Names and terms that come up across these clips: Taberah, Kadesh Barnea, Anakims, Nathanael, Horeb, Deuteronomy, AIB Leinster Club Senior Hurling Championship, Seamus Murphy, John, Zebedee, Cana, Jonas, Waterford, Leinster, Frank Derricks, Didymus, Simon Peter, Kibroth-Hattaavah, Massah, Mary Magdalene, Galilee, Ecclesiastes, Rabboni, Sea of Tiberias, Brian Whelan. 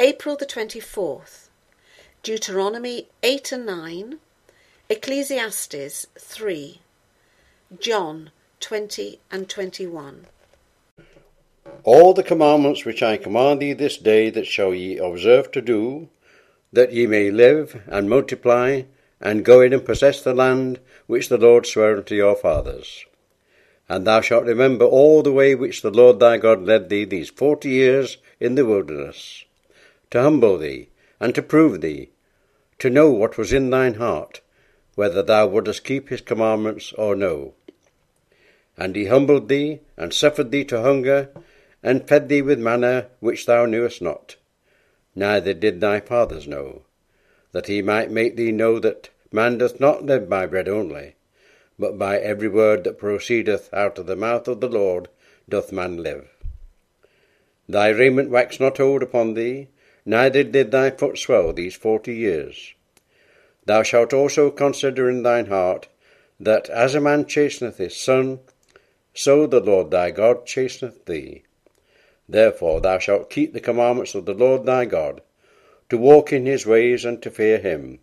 April the 24th, Deuteronomy 8 and 9, Ecclesiastes 3, John 20 and 21. All the commandments which I command thee this day that shall ye observe to do, that ye may live and multiply, and go in and possess the land which the Lord sware unto your fathers. And thou shalt remember all the way which the Lord thy God led thee these 40 years in the wilderness, to humble thee, and to prove thee, to know what was in thine heart, whether thou wouldest keep his commandments or no. And he humbled thee, and suffered thee to hunger, and fed thee with manna which thou knewest not, neither did thy fathers know, that he might make thee know that man doth not live by bread only, but by every word that proceedeth out of the mouth of the Lord doth man live. Thy raiment waxed not old upon thee, neither did thy foot swell these 40 years. Thou shalt also consider in thine heart, that as a man chasteneth his son, so the Lord thy God chasteneth thee. Therefore thou shalt keep the commandments of the Lord thy God, to walk in his ways, and to fear him.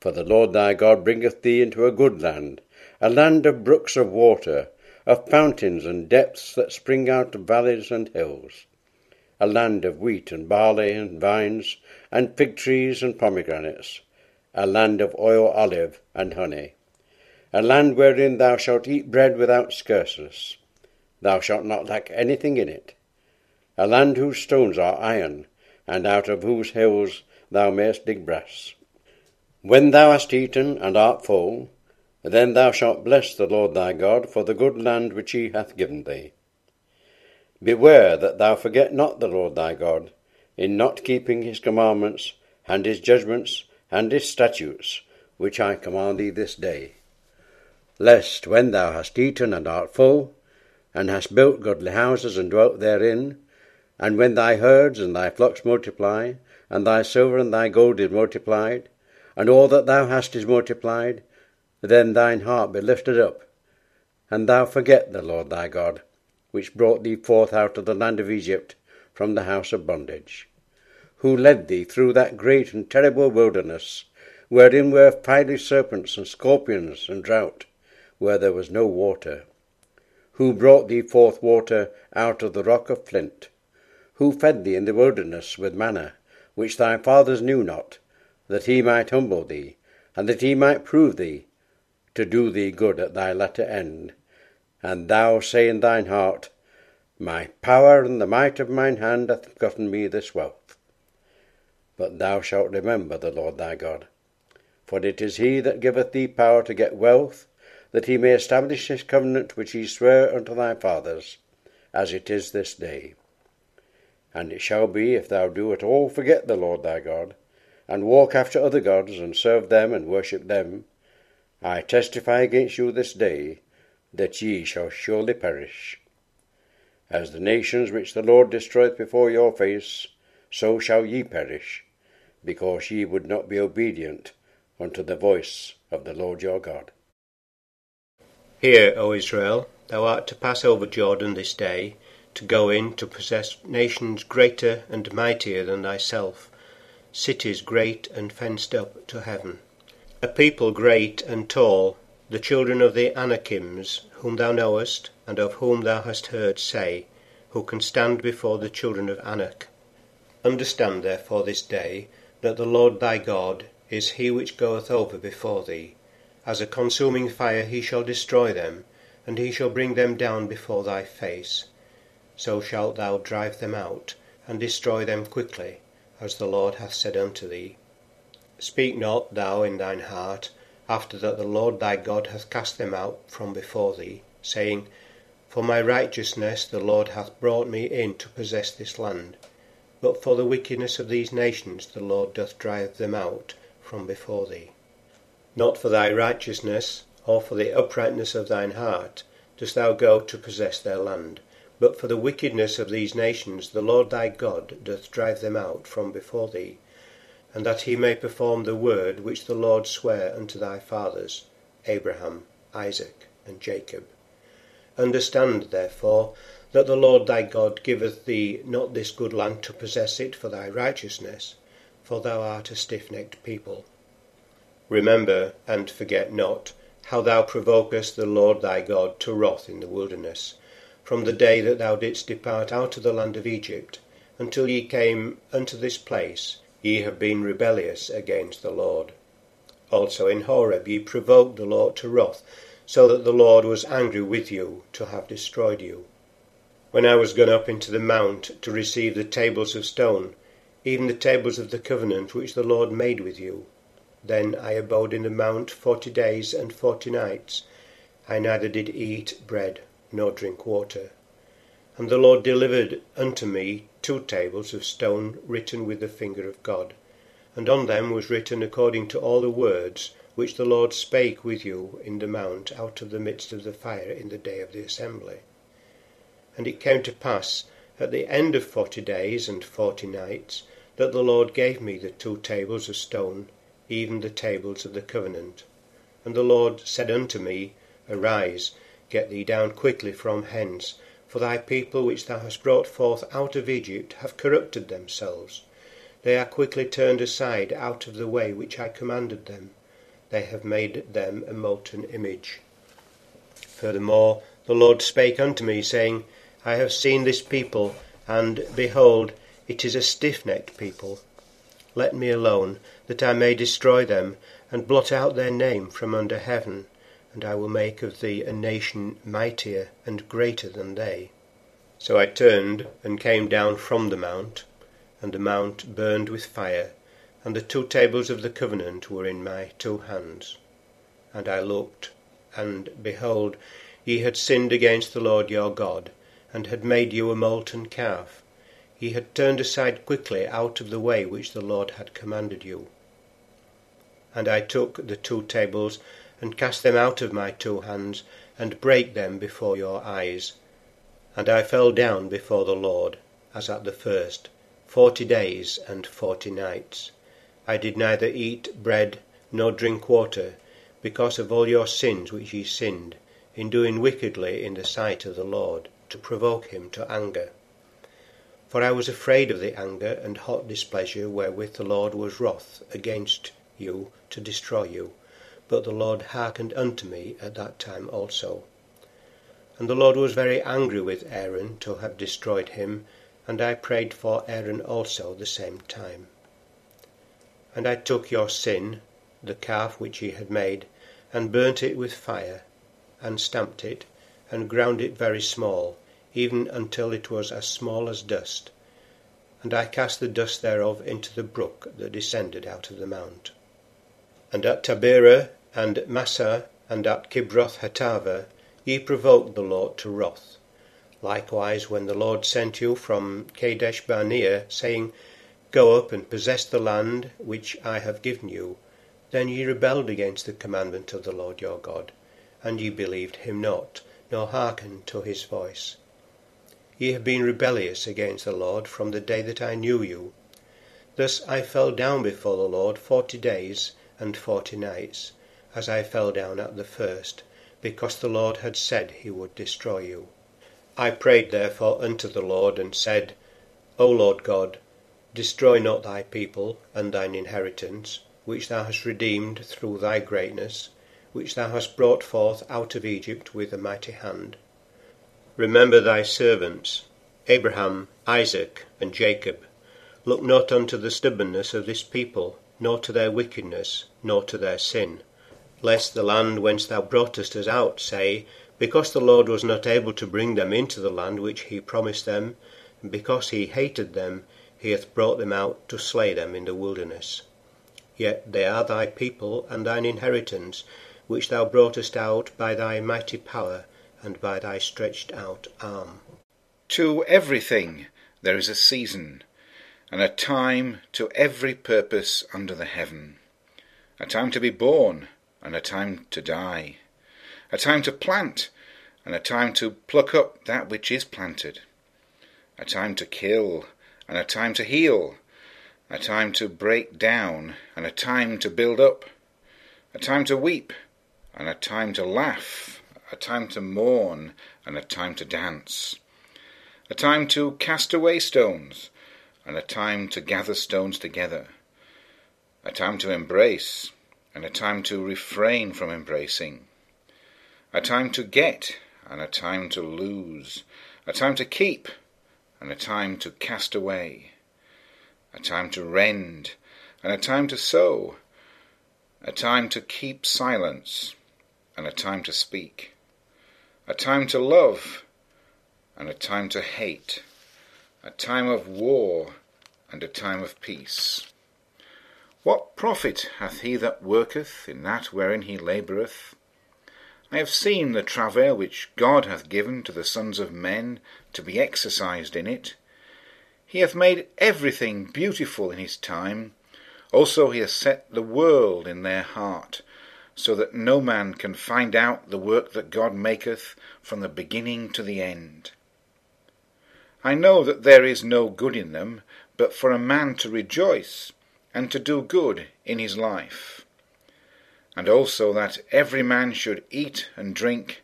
For the Lord thy God bringeth thee into a good land, a land of brooks of water, of fountains and depths that spring out of valleys and hills, a land of wheat and barley and vines, and fig trees and pomegranates, a land of oil, olive, and honey, a land wherein thou shalt eat bread without scarceness. Thou shalt not lack anything in it, a land whose stones are iron, and out of whose hills thou mayest dig brass. When thou hast eaten and art full, then thou shalt bless the Lord thy God for the good land which he hath given thee. Beware that thou forget not the Lord thy God, in not keeping his commandments, and his judgments, and his statutes, which I command thee this day, lest when thou hast eaten and art full, and hast built goodly houses and dwelt therein, and when thy herds and thy flocks multiply, and thy silver and thy gold is multiplied, and all that thou hast is multiplied, then thine heart be lifted up, and thou forget the Lord thy God, which brought thee forth out of the land of Egypt from the house of bondage, who led thee through that great and terrible wilderness, wherein were fiery serpents and scorpions and drought, where there was no water, who brought thee forth water out of the rock of flint, who fed thee in the wilderness with manna, which thy fathers knew not, that he might humble thee, and that he might prove thee, to do thee good at thy latter end. And thou say in thine heart, My power and the might of mine hand hath gotten me this wealth. But thou shalt remember the Lord thy God, for it is he that giveth thee power to get wealth, that he may establish his covenant which he sware unto thy fathers, as it is this day. And it shall be, if thou do at all forget the Lord thy God, and walk after other gods, and serve them, and worship them, I testify against you this day, that ye shall surely perish. As the nations which the Lord destroyeth before your face, so shall ye perish, because ye would not be obedient unto the voice of the Lord your God. Hear, O Israel, thou art to pass over Jordan this day, to go in to possess nations greater and mightier than thyself, cities great and fenced up to heaven, a people great and tall, the children of the Anakims, whom thou knowest, and of whom thou hast heard say, who can stand before the children of Anak. Understand therefore this day, that the Lord thy God is he which goeth over before thee. As a consuming fire he shall destroy them, and he shall bring them down before thy face. So shalt thou drive them out, and destroy them quickly, as the Lord hath said unto thee. Speak not thou in thine heart, after that the Lord thy God hath cast them out from before thee, saying, For my righteousness the Lord hath brought me in to possess this land. But for the wickedness of these nations the Lord doth drive them out from before thee. Not for thy righteousness, or for the uprightness of thine heart, dost thou go to possess their land, but for the wickedness of these nations the Lord thy God doth drive them out from before thee, and that he may perform the word which the Lord sware unto thy fathers, Abraham, Isaac, and Jacob. Understand, therefore, that the Lord thy God giveth thee not this good land to possess it for thy righteousness, for thou art a stiff-necked people. Remember, and forget not, how thou provokest the Lord thy God to wrath in the wilderness, from the day that thou didst depart out of the land of Egypt, until ye came unto this place. Ye have been rebellious against the Lord. Also in Horeb ye provoked the Lord to wrath, so that the Lord was angry with you to have destroyed you. When I was gone up into the mount to receive the tables of stone, even the tables of the covenant which the Lord made with you, then I abode in the mount 40 days and 40 nights. I neither did eat bread nor drink water. And the Lord delivered unto me 2 tables of stone written with the finger of God, and on them was written according to all the words which the Lord spake with you in the mount out of the midst of the fire in the day of the assembly. And it came to pass at the end of 40 days and 40 nights that the Lord gave me the 2 tables of stone, even the tables of the covenant. And the Lord said unto me, Arise, get thee down quickly from hence, for thy people which thou hast brought forth out of Egypt have corrupted themselves. They are quickly turned aside out of the way which I commanded them. They have made them a molten image. Furthermore, the Lord spake unto me, saying, I have seen this people, and, behold, it is a stiff-necked people. Let me alone, that I may destroy them, and blot out their name from under heaven. And I will make of thee a nation mightier and greater than they. So I turned and came down from the mount, and the mount burned with fire, and the 2 tables of the covenant were in my 2 hands. And I looked, and behold, ye had sinned against the Lord your God, and had made you a molten calf. Ye had turned aside quickly out of the way which the Lord had commanded you. And I took the 2 tables, and cast them out of my 2 hands, and brake them before your eyes. And I fell down before the Lord, as at the first, 40 days and 40 nights. I did neither eat bread nor drink water, because of all your sins which ye sinned, in doing wickedly in the sight of the Lord, to provoke him to anger. For I was afraid of the anger and hot displeasure wherewith the Lord was wroth against you to destroy you. But the Lord hearkened unto me at that time also. And the Lord was very angry with Aaron to have destroyed him, and I prayed for Aaron also the same time. And I took your sin, the calf which ye had made, and burnt it with fire, and stamped it, and ground it very small, even until it was as small as dust. And I cast the dust thereof into the brook that descended out of the mount. And at Taberah, and Massah, and at Kibroth-Hattaavah, ye provoked the Lord to wrath. Likewise, when the Lord sent you from Kadesh Barnea, saying, Go up and possess the land which I have given you, then ye rebelled against the commandment of the Lord your God, and ye believed him not, nor hearkened to his voice. Ye have been rebellious against the Lord from the day that I knew you. Thus I fell down before the Lord 40 days and 40 nights, as I fell down at the first, because the Lord had said he would destroy you. I prayed therefore unto the Lord, and said, O Lord God, destroy not thy people and thine inheritance, which thou hast redeemed through thy greatness, which thou hast brought forth out of Egypt with a mighty hand. Remember thy servants, Abraham, Isaac, and Jacob. Look not unto the stubbornness of this people, nor to their wickedness, nor to their sin, lest the land whence thou broughtest us out say, Because the Lord was not able to bring them into the land which he promised them, and because he hated them, he hath brought them out to slay them in the wilderness. Yet they are thy people and thine inheritance, which thou broughtest out by thy mighty power, and by thy stretched out arm. To everything there is a season, and a time to every purpose under the heaven, a time to be born, and a time to die, a time to plant, and a time to pluck up that which is planted, a time to kill, and a time to heal, a time to break down, and a time to build up, a time to weep, and a time to laugh, a time to mourn, and a time to dance, a time to cast away stones, and a time to gather stones together, a time to embrace, and a time to refrain from embracing, a time to get, and a time to lose, a time to keep, and a time to cast away, a time to rend, and a time to sow, a time to keep silence, and a time to speak, a time to love, and a time to hate, a time of war, and a time of peace. What profit hath he that worketh in that wherein he laboureth? I have seen the travail which God hath given to the sons of men to be exercised in it. He hath made everything beautiful in his time. Also he hath set the world in their heart, so that no man can find out the work that God maketh from the beginning to the end. I know that there is no good in them, but for a man to rejoice, and to do good in his life. And also that every man should eat and drink,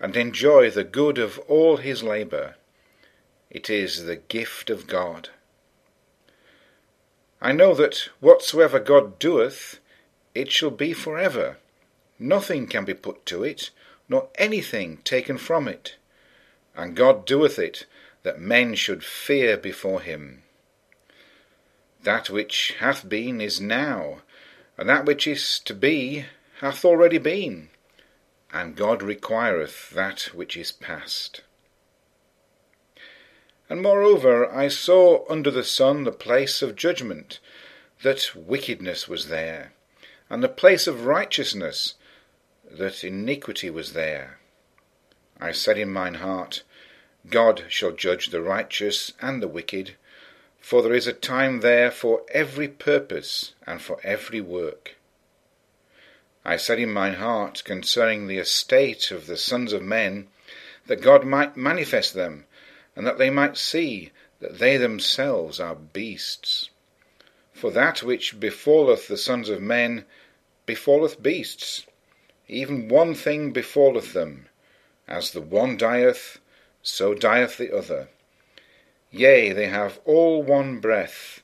and enjoy the good of all his labour. It is the gift of God. I know that whatsoever God doeth, it shall be for ever. Nothing can be put to it, nor anything taken from it. And God doeth it, that men should fear before him. That which hath been is now, and that which is to be hath already been, and God requireth that which is past. And moreover, I saw under the sun the place of judgment, that wickedness was there, and the place of righteousness, that iniquity was there. I said in mine heart, God shall judge the righteous and the wicked, for there is a time there for every purpose and for every work. I said in mine heart concerning the estate of the sons of men, that God might manifest them, and that they might see that they themselves are beasts. For that which befalleth the sons of men befalleth beasts, even one thing befalleth them, as the one dieth, so dieth the other. Yea, they have all one breath,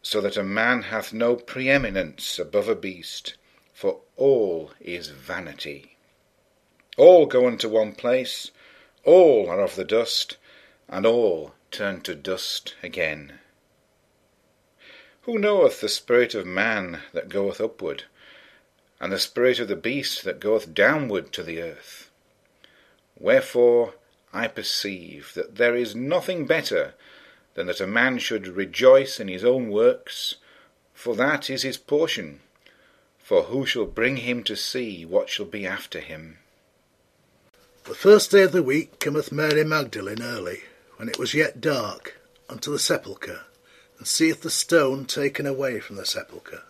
so that a man hath no preeminence above a beast, for all is vanity. All go unto one place, all are of the dust, and all turn to dust again. Who knoweth the spirit of man that goeth upward, and the spirit of the beast that goeth downward to the earth? Wherefore I perceive that there is nothing better than that a man should rejoice in his own works, for that is his portion, for who shall bring him to see what shall be after him? The first day of the week cometh Mary Magdalene early, when it was yet dark, unto the sepulchre, and seeth the stone taken away from the sepulchre.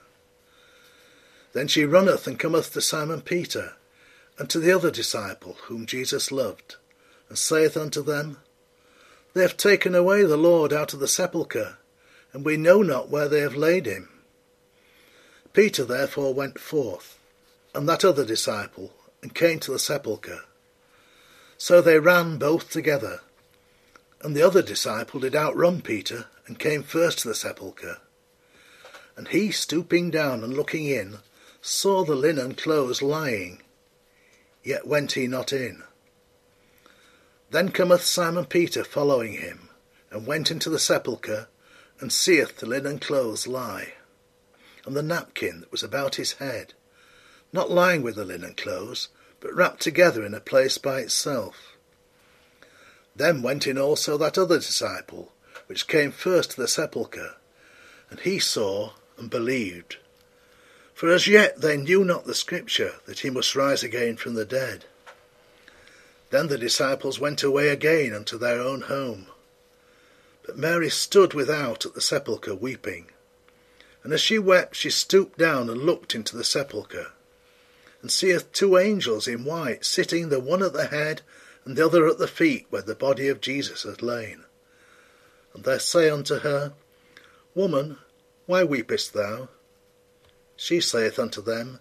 Then she runneth and cometh to Simon Peter, and to the other disciple whom Jesus loved, and saith unto them, They have taken away the Lord out of the sepulchre, and we know not where they have laid him. Peter therefore went forth, and that other disciple, and came to the sepulchre. So they ran both together. And the other disciple did outrun Peter, and came first to the sepulchre. And he, stooping down and looking in, saw the linen clothes lying, yet went he not in. Then cometh Simon Peter following him, and went into the sepulchre, and seeth the linen clothes lie, and the napkin that was about his head, not lying with the linen clothes, but wrapped together in a place by itself. Then went in also that other disciple, which came first to the sepulchre, and he saw and believed. For as yet they knew not the scripture, that he must rise again from the dead. Then the disciples went away again unto their own home. But Mary stood without at the sepulchre weeping. And as she wept, she stooped down and looked into the sepulchre, and seeth two angels in white, sitting the one at the head, and the other at the feet, where the body of Jesus had lain. And they say unto her, Woman, why weepest thou? She saith unto them,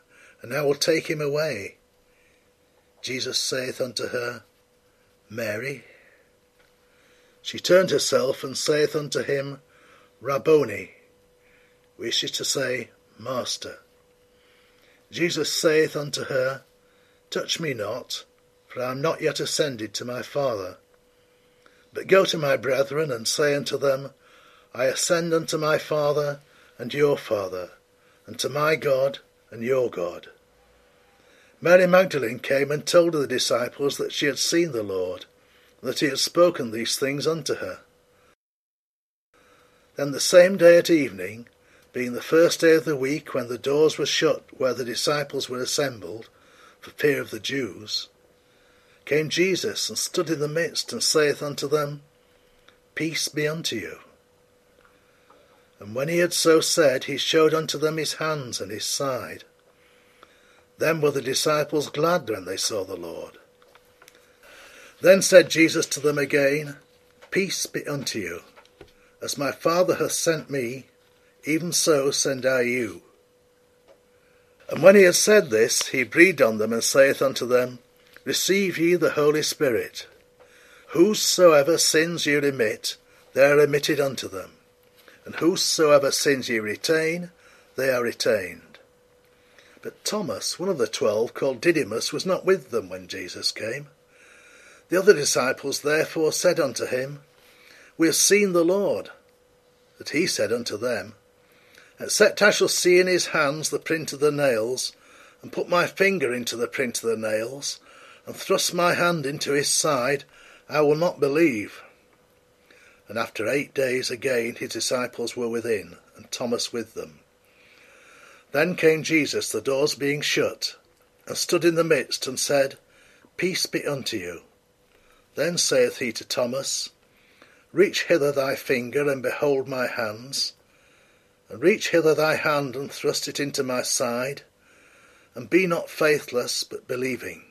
and I will take him away. Jesus saith unto her, Mary. She turned herself, and saith unto him, Rabboni, which is to say, Master. Jesus saith unto her, Touch me not, for I am not yet ascended to my Father. But go to my brethren, and say unto them, I ascend unto my Father and your Father, and to my God and your God. Mary Magdalene came and told the disciples that she had seen the Lord, and that he had spoken these things unto her. Then the same day at evening, being the first day of the week, when the doors were shut where the disciples were assembled, for fear of the Jews, came Jesus, and stood in the midst, and saith unto them, Peace be unto you. And when he had so said, he showed unto them his hands and his side. Then were the disciples glad when they saw the Lord. Then said Jesus to them again, Peace be unto you. As my Father hath sent me, even so send I you. And when he had said this, he breathed on them, and saith unto them, Receive ye the Holy Spirit. Whosoever sins ye remit, they are remitted unto them, and whosoever sins ye retain, they are retained. But Thomas, one of the 12, called Didymus, was not with them when Jesus came. The other disciples therefore said unto him, We have seen the Lord. But he said unto them, Except I shall see in his hands the print of the nails, and put my finger into the print of the nails, and thrust my hand into his side, I will not believe. And after 8 days again his disciples were within, and Thomas with them. Then came Jesus, the doors being shut, and stood in the midst, and said, Peace be unto you. Then saith he to Thomas, Reach hither thy finger, and behold my hands, and reach hither thy hand, and thrust it into my side, and be not faithless, but believing.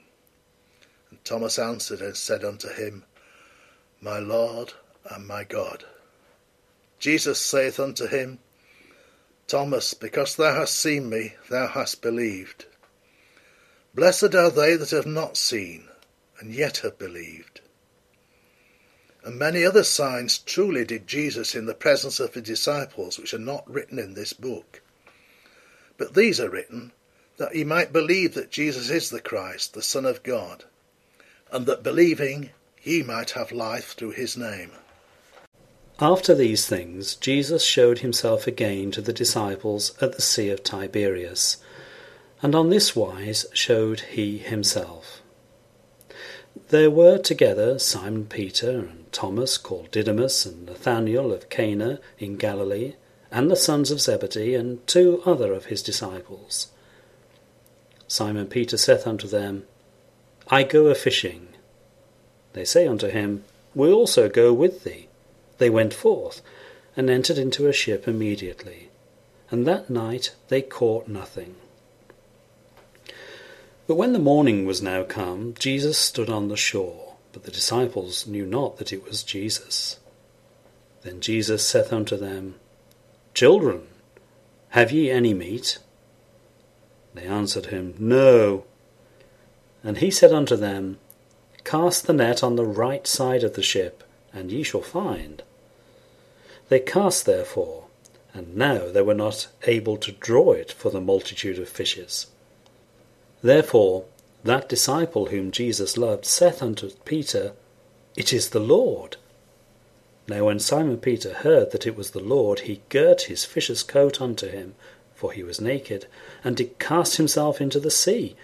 And Thomas answered and said unto him, My Lord and my God. Jesus saith unto him, Thomas, because thou hast seen me, thou hast believed. Blessed are they that have not seen, and yet have believed. And many other signs truly did Jesus in the presence of his disciples, which are not written in this book. But these are written, that ye might believe that Jesus is the Christ, the Son of God, and that believing ye might have life through his name. After these things, Jesus showed himself again to the disciples at the Sea of Tiberias, and on this wise showed he himself. There were together Simon Peter, and Thomas called Didymus, and Nathanael of Cana in Galilee, and the sons of Zebedee, and 2 other of his disciples. Simon Peter saith unto them, I go a-fishing. They say unto him, We also go with thee. They went forth, and entered into a ship immediately, and that night they caught nothing. But when the morning was now come, Jesus stood on the shore, but the disciples knew not that it was Jesus. Then Jesus saith unto them, Children, have ye any meat? They answered him, No. And he said unto them, Cast the net on the right side of the ship, and ye shall find. They cast therefore, and now they were not able to draw it for the multitude of fishes. Therefore that disciple whom Jesus loved saith unto Peter, It is the Lord. Now when Simon Peter heard that it was the Lord, he girt his fisher's coat unto him, for he was naked, and did cast himself into the sea.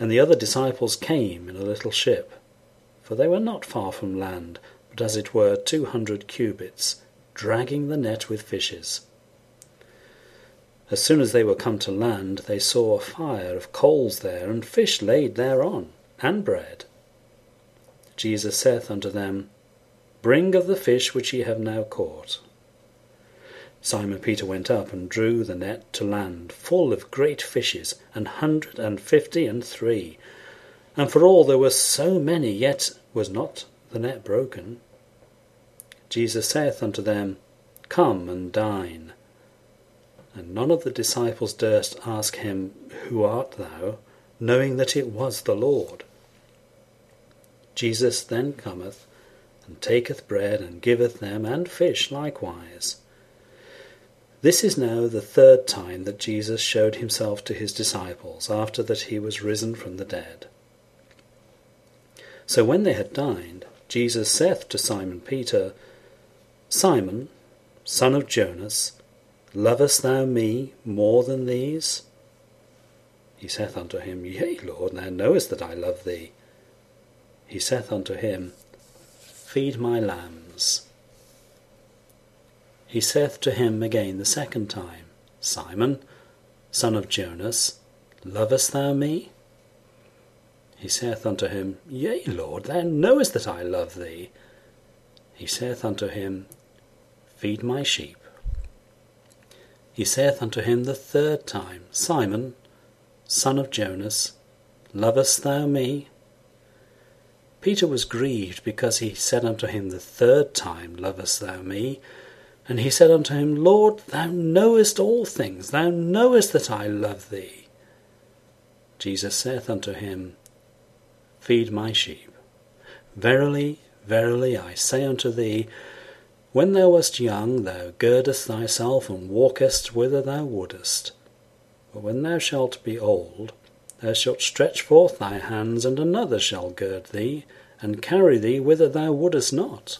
And the other disciples came in a little ship, for they were not far from land, but as it were 200 cubits, dragging the net with fishes. As soon as they were come to land, they saw a fire of coals there, and fish laid thereon, and bread. Jesus saith unto them, Bring of the fish which ye have now caught. Simon Peter went up and drew the net to land, full of great fishes, 153. And for all there were so many, yet was not the net broken. Jesus saith unto them, Come and dine. And none of the disciples durst ask him, Who art thou? Knowing that it was the Lord. Jesus then cometh, and taketh bread, and giveth them, and fish likewise. This is now the third time that Jesus showed himself to his disciples, after that he was risen from the dead. So when they had dined, Jesus saith to Simon Peter, Simon, son of Jonas, lovest thou me more than these? He saith unto him, Yea, Lord, thou knowest that I love thee. He saith unto him, Feed my lambs. He saith to him again the second time, Simon, son of Jonas, lovest thou me? He saith unto him, Yea, Lord, thou knowest that I love thee. He saith unto him, Feed my sheep. He saith unto him the third time, Simon, son of Jonas, lovest thou me? Peter was grieved because he said unto him the third time, Lovest thou me? And he said unto him, Lord, thou knowest all things, thou knowest that I love thee. Jesus saith unto him, Feed my sheep. Verily, verily, I say unto thee, When thou wast young, thou girdest thyself, and walkest whither thou wouldest. But when thou shalt be old, thou shalt stretch forth thy hands, and another shall gird thee, and carry thee whither thou wouldest not.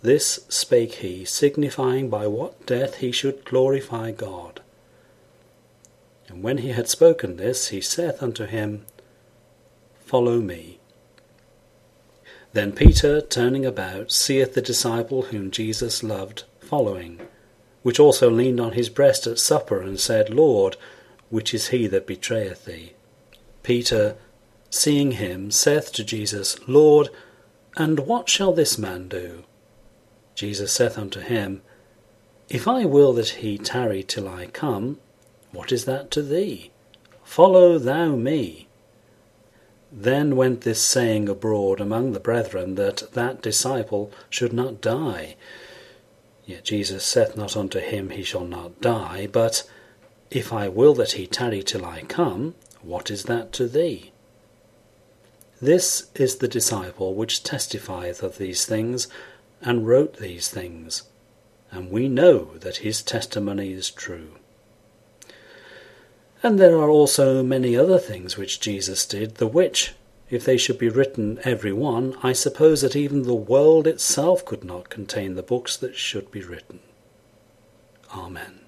This spake he, signifying by what death he should glorify God. And when he had spoken this, he saith unto him, Follow me. Then Peter, turning about, seeth the disciple whom Jesus loved following, which also leaned on his breast at supper, and said, Lord, which is he that betrayeth thee? Peter, seeing him, saith to Jesus, Lord, and what shall this man do? Jesus saith unto him, If I will that he tarry till I come, what is that to thee? Follow thou me. Then went this saying abroad among the brethren, that that disciple should not die. Yet Jesus saith not unto him, He shall not die, but, If I will that he tarry till I come, what is that to thee? This is the disciple which testifieth of these things, and wrote these things, and we know that his testimony is true. And there are also many other things which Jesus did, the which, if they should be written every one, I suppose that even the world itself could not contain the books that should be written. Amen.